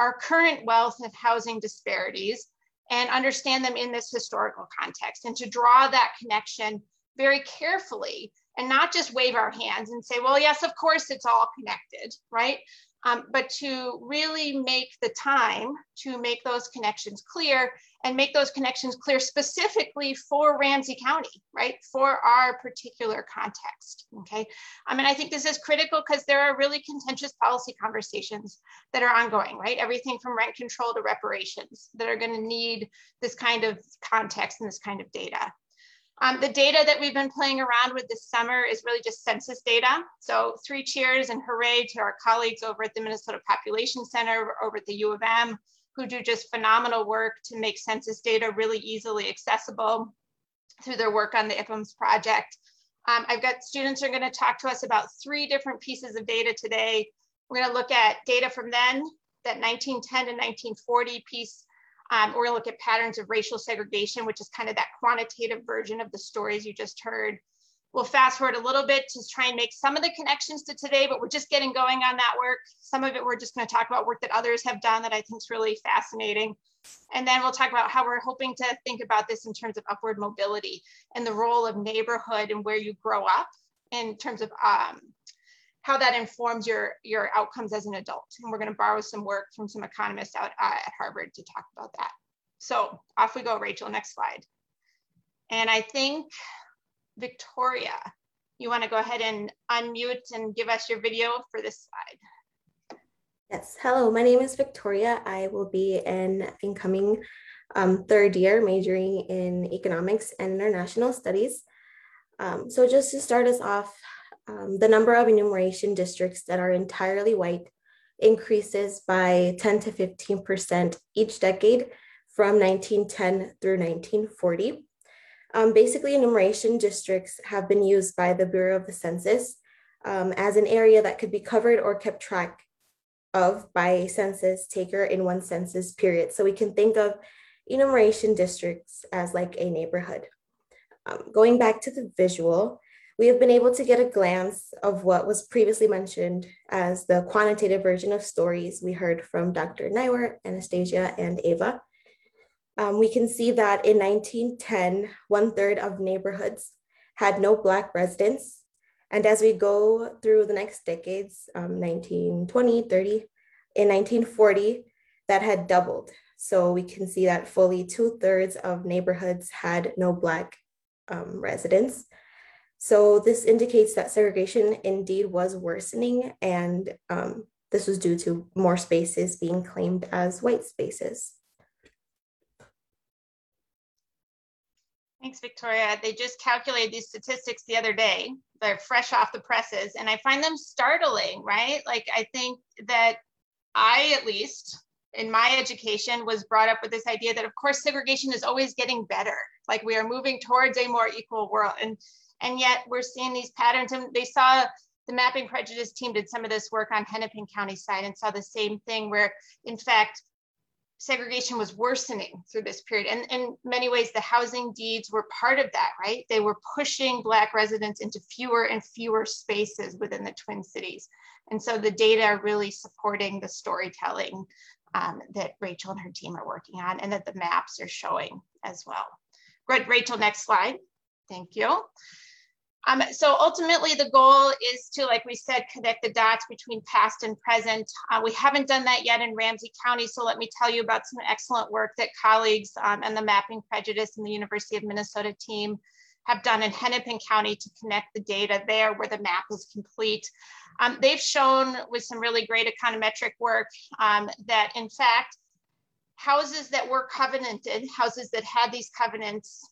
our current wealth and housing disparities and understand them in this historical context, and to draw that connection very carefully and not just wave our hands and say, well, yes, of course, it's all connected, right? But to really make the time to make those connections clear and make those connections clear specifically for Ramsey County, right? For our particular context, okay? I mean, I think this is critical because there are really contentious policy conversations that are ongoing, right? Everything from rent control to reparations that are going to need this kind of context and this kind of data. The data that we've been playing around with this summer is really just census data. So three cheers and hooray to our colleagues over at the Minnesota Population Center, over at the U of M, who do just phenomenal work to make census data really easily accessible through their work on the IPPMS project. I've got students who are going to talk to us about three different pieces of data today. We're going to look at data from then, that 1910 to 1940 piece. We're going to look at patterns of racial segregation, which is kind of that quantitative version of the stories you just heard. We'll fast forward a little bit to try and make some of the connections to today, but we're just getting going on that work. Some of it we're just going to talk about work that others have done that I think is really fascinating. And then we'll talk about how we're hoping to think about this in terms of upward mobility and the role of neighborhood and where you grow up in terms of how that informs your outcomes as an adult. And we're going to borrow some work from some economists out at Harvard to talk about that. So off we go, Rachel, next slide. And I think, Victoria, you want to go ahead and unmute and give us your video for this slide. Yes, hello, my name is Victoria. I will be an incoming third year majoring in economics and international studies. So just to start us off, the number of enumeration districts that are entirely white increases by 10 to 15% each decade from 1910 through 1940. Basically, enumeration districts have been used by the Bureau of the Census as an area that could be covered or kept track of by a census taker in one census period. So we can think of enumeration districts as like a neighborhood. Going back to the visual, we have been able to get a glance of what was previously mentioned as the quantitative version of stories we heard from Dr. Neiwer, Anastasia, and Ava. We can see that in 1910, 1/3 of neighborhoods had no Black residents. And as we go through the next decades, 1920, 30, in 1940, that had doubled. So we can see that fully 2/3 of neighborhoods had no Black residents. So this indicates that segregation indeed was worsening, and this was due to more spaces being claimed as white spaces. Thanks, Victoria. They just calculated these statistics the other day. They're fresh off the presses, and I find them startling, right? Like, I think that I, at least in my education, was brought up with this idea that, of course, segregation is always getting better. Like, we are moving towards a more equal world. And yet we're seeing these patterns, and they saw the Mapping Prejudice team did some of this work on Hennepin County side and saw the same thing where, in fact, segregation was worsening through this period. And in many ways, the housing deeds were part of that, right? They were pushing Black residents into fewer and fewer spaces within the Twin Cities. And so the data are really supporting the storytelling that Rachel and her team are working on, and that the maps are showing as well. Rachel, next slide. Thank you. So ultimately, the goal is to, like we said, connect the dots between past and present. We haven't done that yet in Ramsey County, so let me tell you about some excellent work that colleagues and the Mapping Prejudice and the University of Minnesota team have done in Hennepin County to connect the data there where the map is complete. They've shown with some really great econometric work that, in fact, houses that were covenanted, houses that had these covenants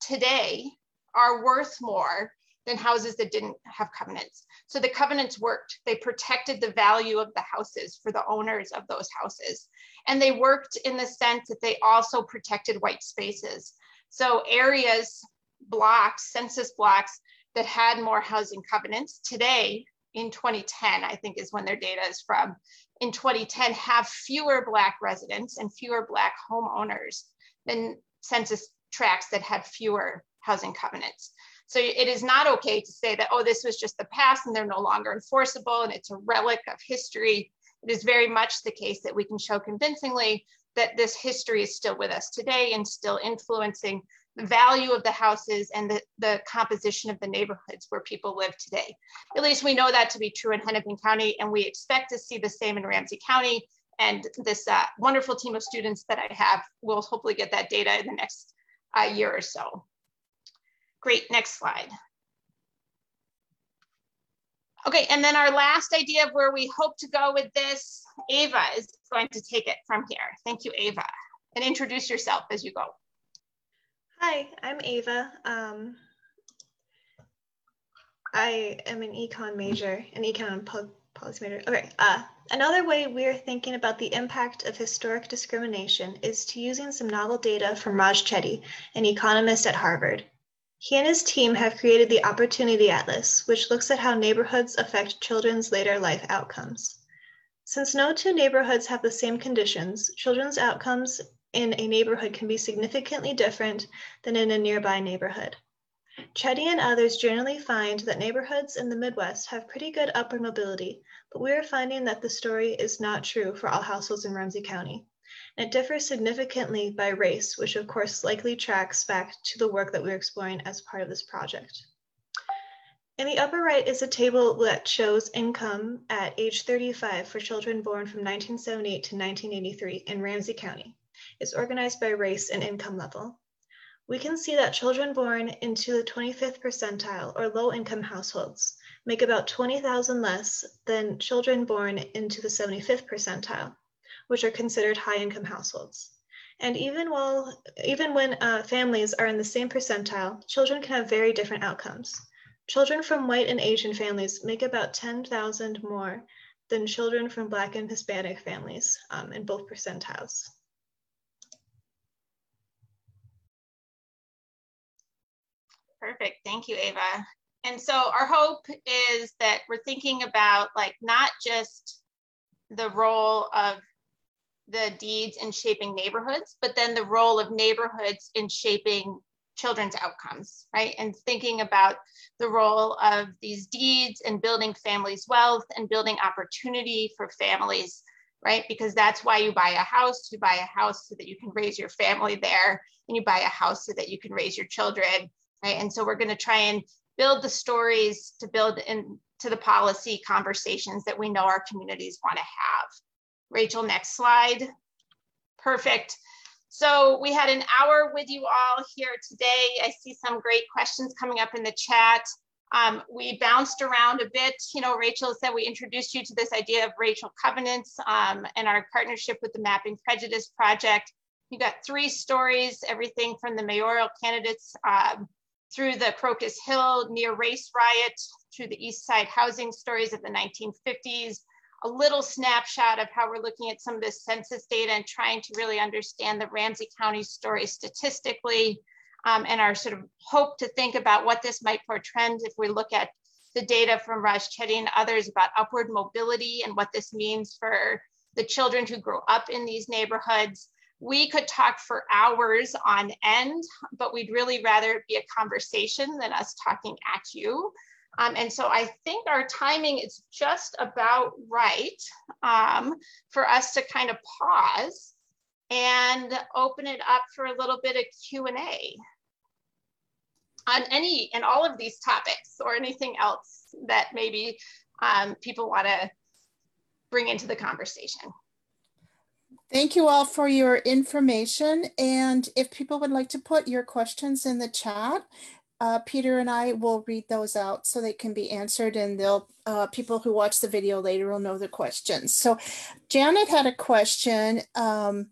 today, are worth more than houses that didn't have covenants. So the covenants worked. They protected the value of the houses for the owners of those houses. And they worked in the sense that they also protected white spaces. So areas, blocks, census blocks that had more housing covenants today in 2010, I think is when their data is from, in 2010 have fewer Black residents and fewer Black homeowners than census tracts that had fewer housing covenants. So it is not okay to say that, oh, this was just the past and they're no longer enforceable and it's a relic of history. It is very much the case that we can show convincingly that this history is still with us today and still influencing the value of the houses and the composition of the neighborhoods where people live today. At least we know that to be true in Hennepin County, and we expect to see the same in Ramsey County. And this wonderful team of students that I have will hopefully get that data in the next year or so. Great, next slide. Okay, and then our last idea of where we hope to go with this, Ava is going to take it from here. Thank you, Ava. And introduce yourself as you go. Hi, I'm Ava. I am an econ major, an econ policy major. Okay, another way we're thinking about the impact of historic discrimination is to using some novel data from Raj Chetty, an economist at Harvard. He and his team have created the Opportunity Atlas, which looks at how neighborhoods affect children's later life outcomes. Since no two neighborhoods have the same conditions, children's outcomes in a neighborhood can be significantly different than in a nearby neighborhood. Chetty and others generally find that neighborhoods in the Midwest have pretty good upward mobility, but we are finding that the story is not true for all households in Ramsey County. It differs significantly by race, which of course likely tracks back to the work that we're exploring as part of this project. In the upper right is a table that shows income at age 35 for children born from 1978 to 1983 in Ramsey County. It's organized by race and income level. We can see that children born into the 25th percentile or low-income households make about $20,000 less than children born into the 75th percentile, which are considered high-income households. And even when families are in the same percentile, children can have very different outcomes. Children from white and Asian families make about $10,000 more than children from Black and Hispanic families in both percentiles. Perfect, thank you, Ava. And so our hope is that we're thinking about like not just the role of the deeds in shaping neighborhoods, but then the role of neighborhoods in shaping children's outcomes, right? And thinking about the role of these deeds in building families' wealth and building opportunity for families, right? Because that's why you buy a house so that you can raise your family there, and you buy a house so that you can raise your children, right? And so we're gonna try and build the stories to build into the policy conversations that we know our communities wanna have. Rachel, next slide. Perfect. So we had an hour with you all here today. I see some great questions coming up in the chat. We bounced around a bit. You know, Rachel said we introduced you to this idea of racial covenants and our partnership with the Mapping Prejudice Project. You got three stories, everything from the mayoral candidates through the Crocus Hill near race riot, through the Eastside housing stories of the 1950s, a little snapshot of how we're looking at some of this census data and trying to really understand the Ramsey County story statistically, and our sort of hope to think about what this might portend if we look at the data from Raj Chetty and others about upward mobility and what this means for the children who grow up in these neighborhoods. We could talk for hours on end, but we'd really rather it be a conversation than us talking at you. And so I think our timing is just about right for us to kind of pause and open it up for a little bit of Q&A on any and all of these topics or anything else that maybe people want to bring into the conversation. Thank you all for your information. And if people would like to put your questions in the chat, Peter and I will read those out so they can be answered, and they'll people who watch the video later will know the questions. So Janet had a question that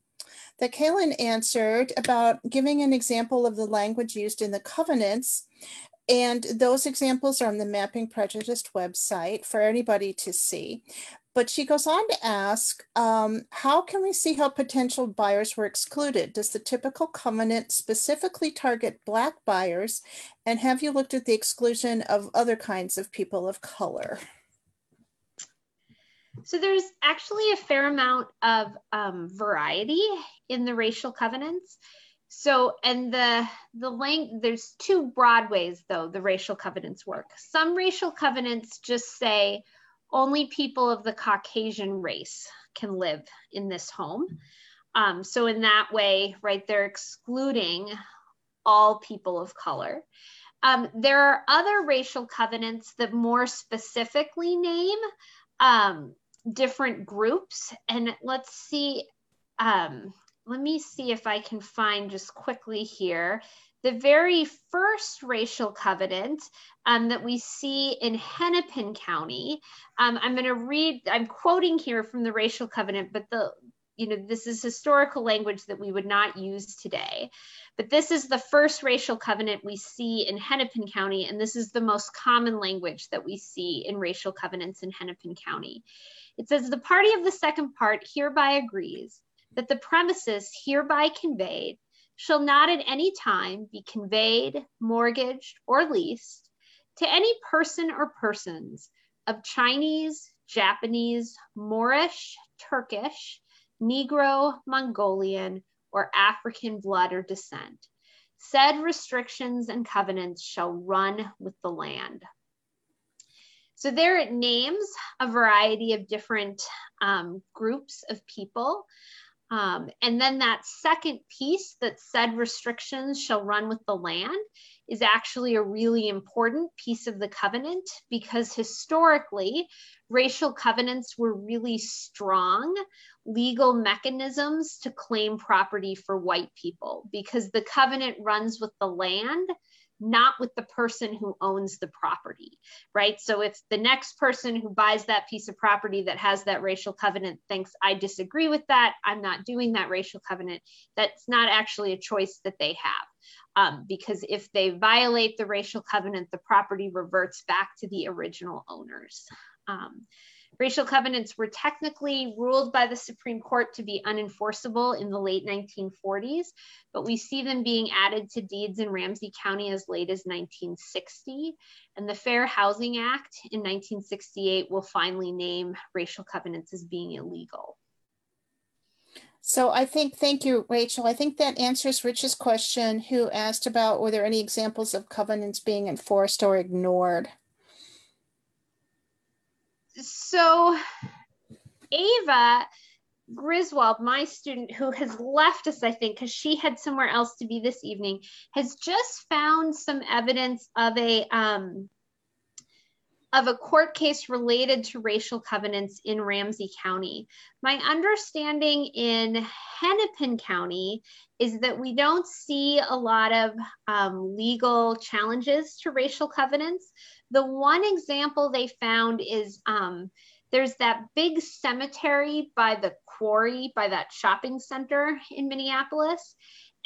Kaylin answered about giving an example of the language used in the covenants. And those examples are on the Mapping Prejudice website for anybody to see. But she goes on to ask, how can we see how potential buyers were excluded? Does the typical covenant specifically target Black buyers? And have you looked at the exclusion of other kinds of people of color? So there's actually a fair amount of variety in the racial covenants. So, and the length, there's two broad ways though the racial covenants work. Some racial covenants just say, only people of the Caucasian race can live in this home. So in that way, right, they're excluding all people of color. There are other racial covenants that more specifically name different groups. And let's see, let me see if I can find just quickly here. The very first racial covenant that we see in Hennepin County, I'm going to read, I'm quoting here from the racial covenant, but the, you know, this is historical language that we would not use today. But this is the first racial covenant we see in Hennepin County, and this is the most common language that we see in racial covenants in Hennepin County. It says, the party of the second part hereby agrees that the premises hereby conveyed shall not at any time be conveyed, mortgaged, or leased to any person or persons of Chinese, Japanese, Moorish, Turkish, Negro, Mongolian, or African blood or descent. Said restrictions and covenants shall run with the land. So there it names a variety of different groups of people. And then that second piece that said restrictions shall run with the land is actually a really important piece of the covenant, because historically racial covenants were really strong legal mechanisms to claim property for white people, because the covenant runs with the land, not with the person who owns the property, right? So if the next person who buys that piece of property that has that racial covenant thinks, I disagree with that, I'm not doing that racial covenant, that's not actually a choice that they have. Because if they violate the racial covenant, the property reverts back to the original owners. Racial covenants were technically ruled by the Supreme Court to be unenforceable in the late 1940s, but we see them being added to deeds in Ramsey County as late as 1960. And the Fair Housing Act in 1968 will finally name racial covenants as being illegal. So I think, thank you, Rachel. I think that answers Rich's question, who asked about, were there any examples of covenants being enforced or ignored? So Ava Griswold, my student who has left us, I think, because she had somewhere else to be this evening, has just found some evidence of a court case related to racial covenants in Ramsey County. My understanding in Hennepin County is that we don't see a lot of legal challenges to racial covenants. The one example they found is there's that big cemetery by the quarry, by that shopping center in Minneapolis.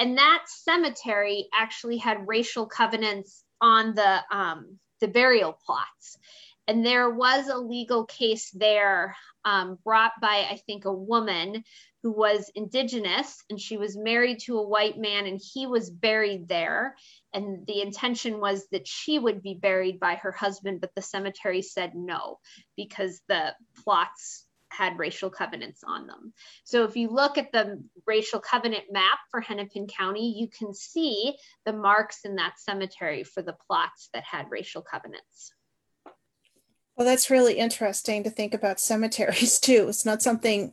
And that cemetery actually had racial covenants on the burial plots. And there was a legal case there brought by, I think, a woman who was indigenous, and she was married to a white man and he was buried there. And the intention was that she would be buried by her husband, but the cemetery said no, because the plots had racial covenants on them. So if you look at the racial covenant map for Hennepin County, you can see the marks in that cemetery for the plots that had racial covenants. Well, that's really interesting to think about cemeteries too. It's not something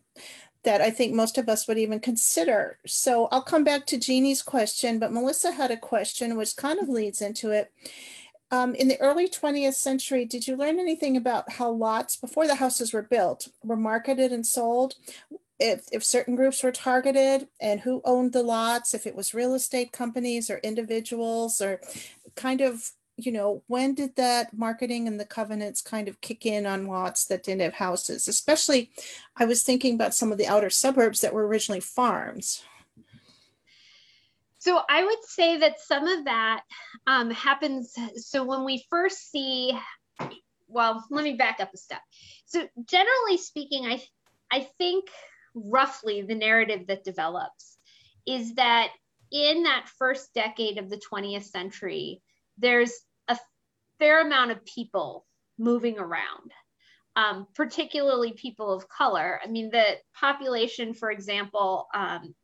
that I think most of us would even consider. So I'll come back to Jeannie's question, but Melissa had a question which kind of leads into it. In the early 20th century, did you learn anything about how lots, before the houses were built, were marketed and sold? If certain groups were targeted and who owned the lots, if it was real estate companies or individuals, or kind of, you know, when did that marketing and the covenants kind of kick in on lots that didn't have houses? Especially, I was thinking about some of the outer suburbs that were originally farms. So I would say that some of that happens. So when we first see, well, let me back up a step. So generally speaking, I think roughly the narrative that develops is that in that first decade of the 20th century, there's a fair amount of people moving around, particularly people of color. I mean, the population, for example,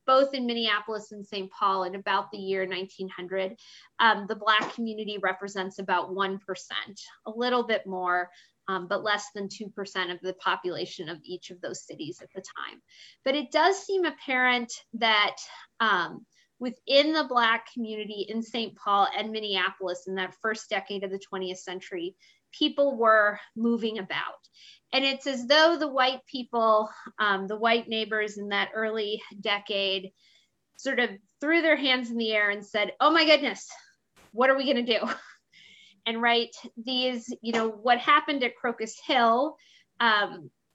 both in Minneapolis and St. Paul in about the year 1900, the Black community represents about 1%, a little bit more, but less than 2% of the population of each of those cities at the time. But it does seem apparent that within the Black community in St. Paul and Minneapolis in that first decade of the 20th century, people were moving about. And it's as though the white people, the white neighbors in that early decade sort of threw their hands in the air and said, oh my goodness, what are we gonna do? And right, these, you know, what happened at Crocus Hill,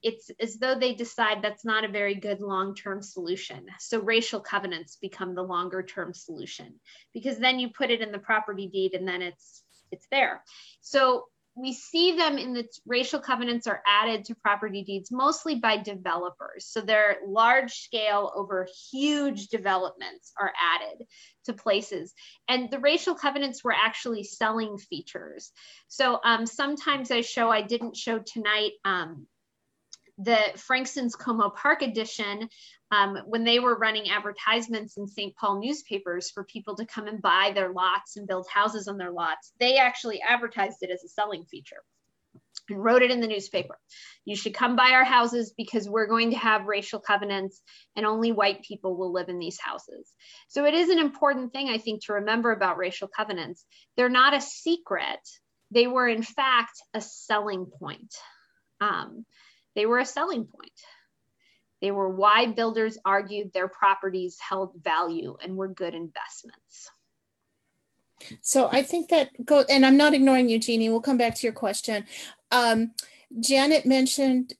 it's as though they decide that's not a very good long-term solution. So racial covenants become the longer-term solution, because then you put it in the property deed and then it's there. So we see them in the racial covenants are added to property deeds mostly by developers. So they're large scale over huge developments are added to places. And the racial covenants were actually selling features. So sometimes I didn't show tonight, the Frankston's Como Park edition, when they were running advertisements in St. Paul newspapers for people to come and buy their lots and build houses on their lots, they actually advertised it as a selling feature and wrote it in the newspaper. You should come buy our houses because we're going to have racial covenants and only white people will live in these houses. So it is an important thing, I think, to remember about racial covenants. They're not a secret. They were, in fact, a selling point. They were a selling point. They were why builders argued their properties held value and were good investments. So I think that goes, and I'm not ignoring you, Jeannie, we'll come back to your question. Janet mentioned,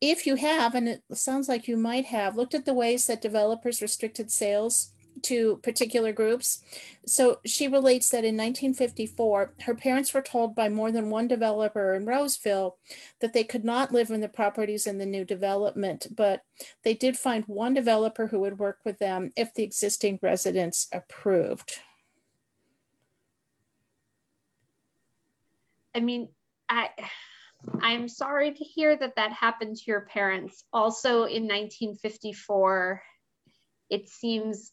if you have, and it sounds like you might have, looked at the ways that developers restricted sales to particular groups. So she relates that in 1954, her parents were told by more than one developer in Roseville that they could not live in the properties in the new development, but they did find one developer who would work with them if the existing residents approved. I mean, I'm sorry to hear that that happened to your parents. Also in 1954, it seems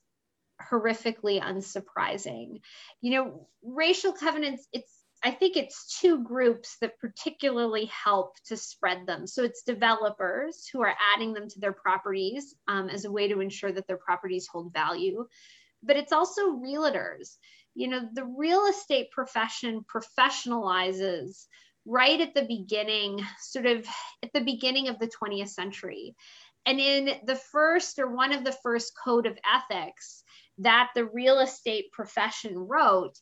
horrifically unsurprising. You know, racial covenants, I think it's two groups that particularly help to spread them. So it's developers who are adding them to their properties as a way to ensure that their properties hold value, but it's also realtors. You know, the real estate profession professionalizes right at the beginning, sort of at the beginning of the 20th century. And in the first, or one of the first code of ethics that the real estate profession wrote,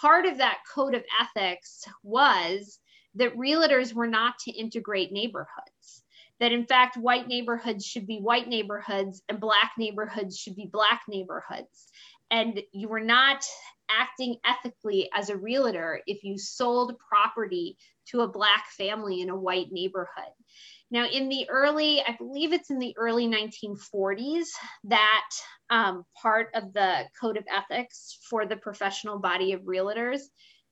part of that code of ethics was that realtors were not to integrate neighborhoods, that in fact, white neighborhoods should be white neighborhoods and black neighborhoods should be black neighborhoods. And you were not acting ethically as a realtor if you sold property to a black family in a white neighborhood. Now in the early, I believe it's in the early 1940s, that part of the code of ethics for the professional body of realtors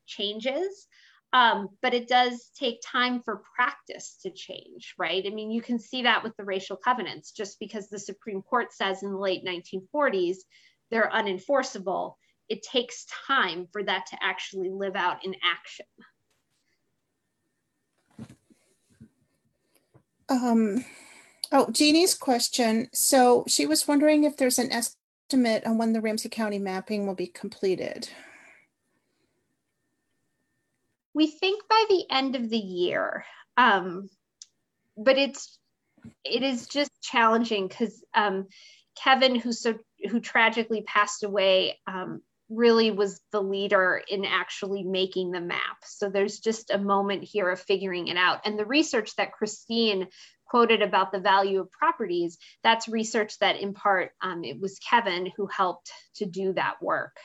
changes, but it does take time for practice to change, right? I mean, you can see that with the racial covenants, just because the Supreme Court says in the late 1940s, they're unenforceable. It takes time for that to actually live out in action. Jeannie's question. So she was wondering if there's an estimate on when the Ramsey County mapping will be completed. We think by the end of the year, but it is just challenging because Kevin, who tragically passed away, really was the leader in actually making the map. So there's just a moment here of figuring it out. And the research that Christine quoted about the value of properties, that's research that in part, it was Kevin who helped to do that work.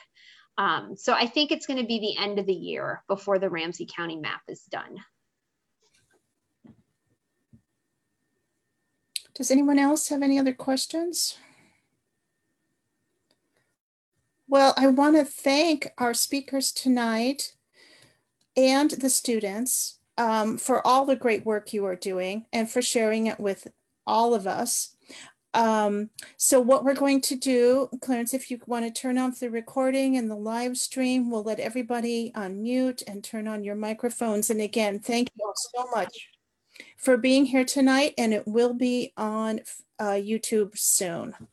So I think it's going to be the end of the year before the Ramsey County map is done. Does anyone else have any other questions? Well, I want to thank our speakers tonight and the students for all the great work you are doing and for sharing it with all of us. So what we're going to do, Clarence, if you want to turn off the recording and the live stream, we'll let everybody unmute and turn on your microphones. And again, thank you all so much for being here tonight, and it will be on YouTube soon.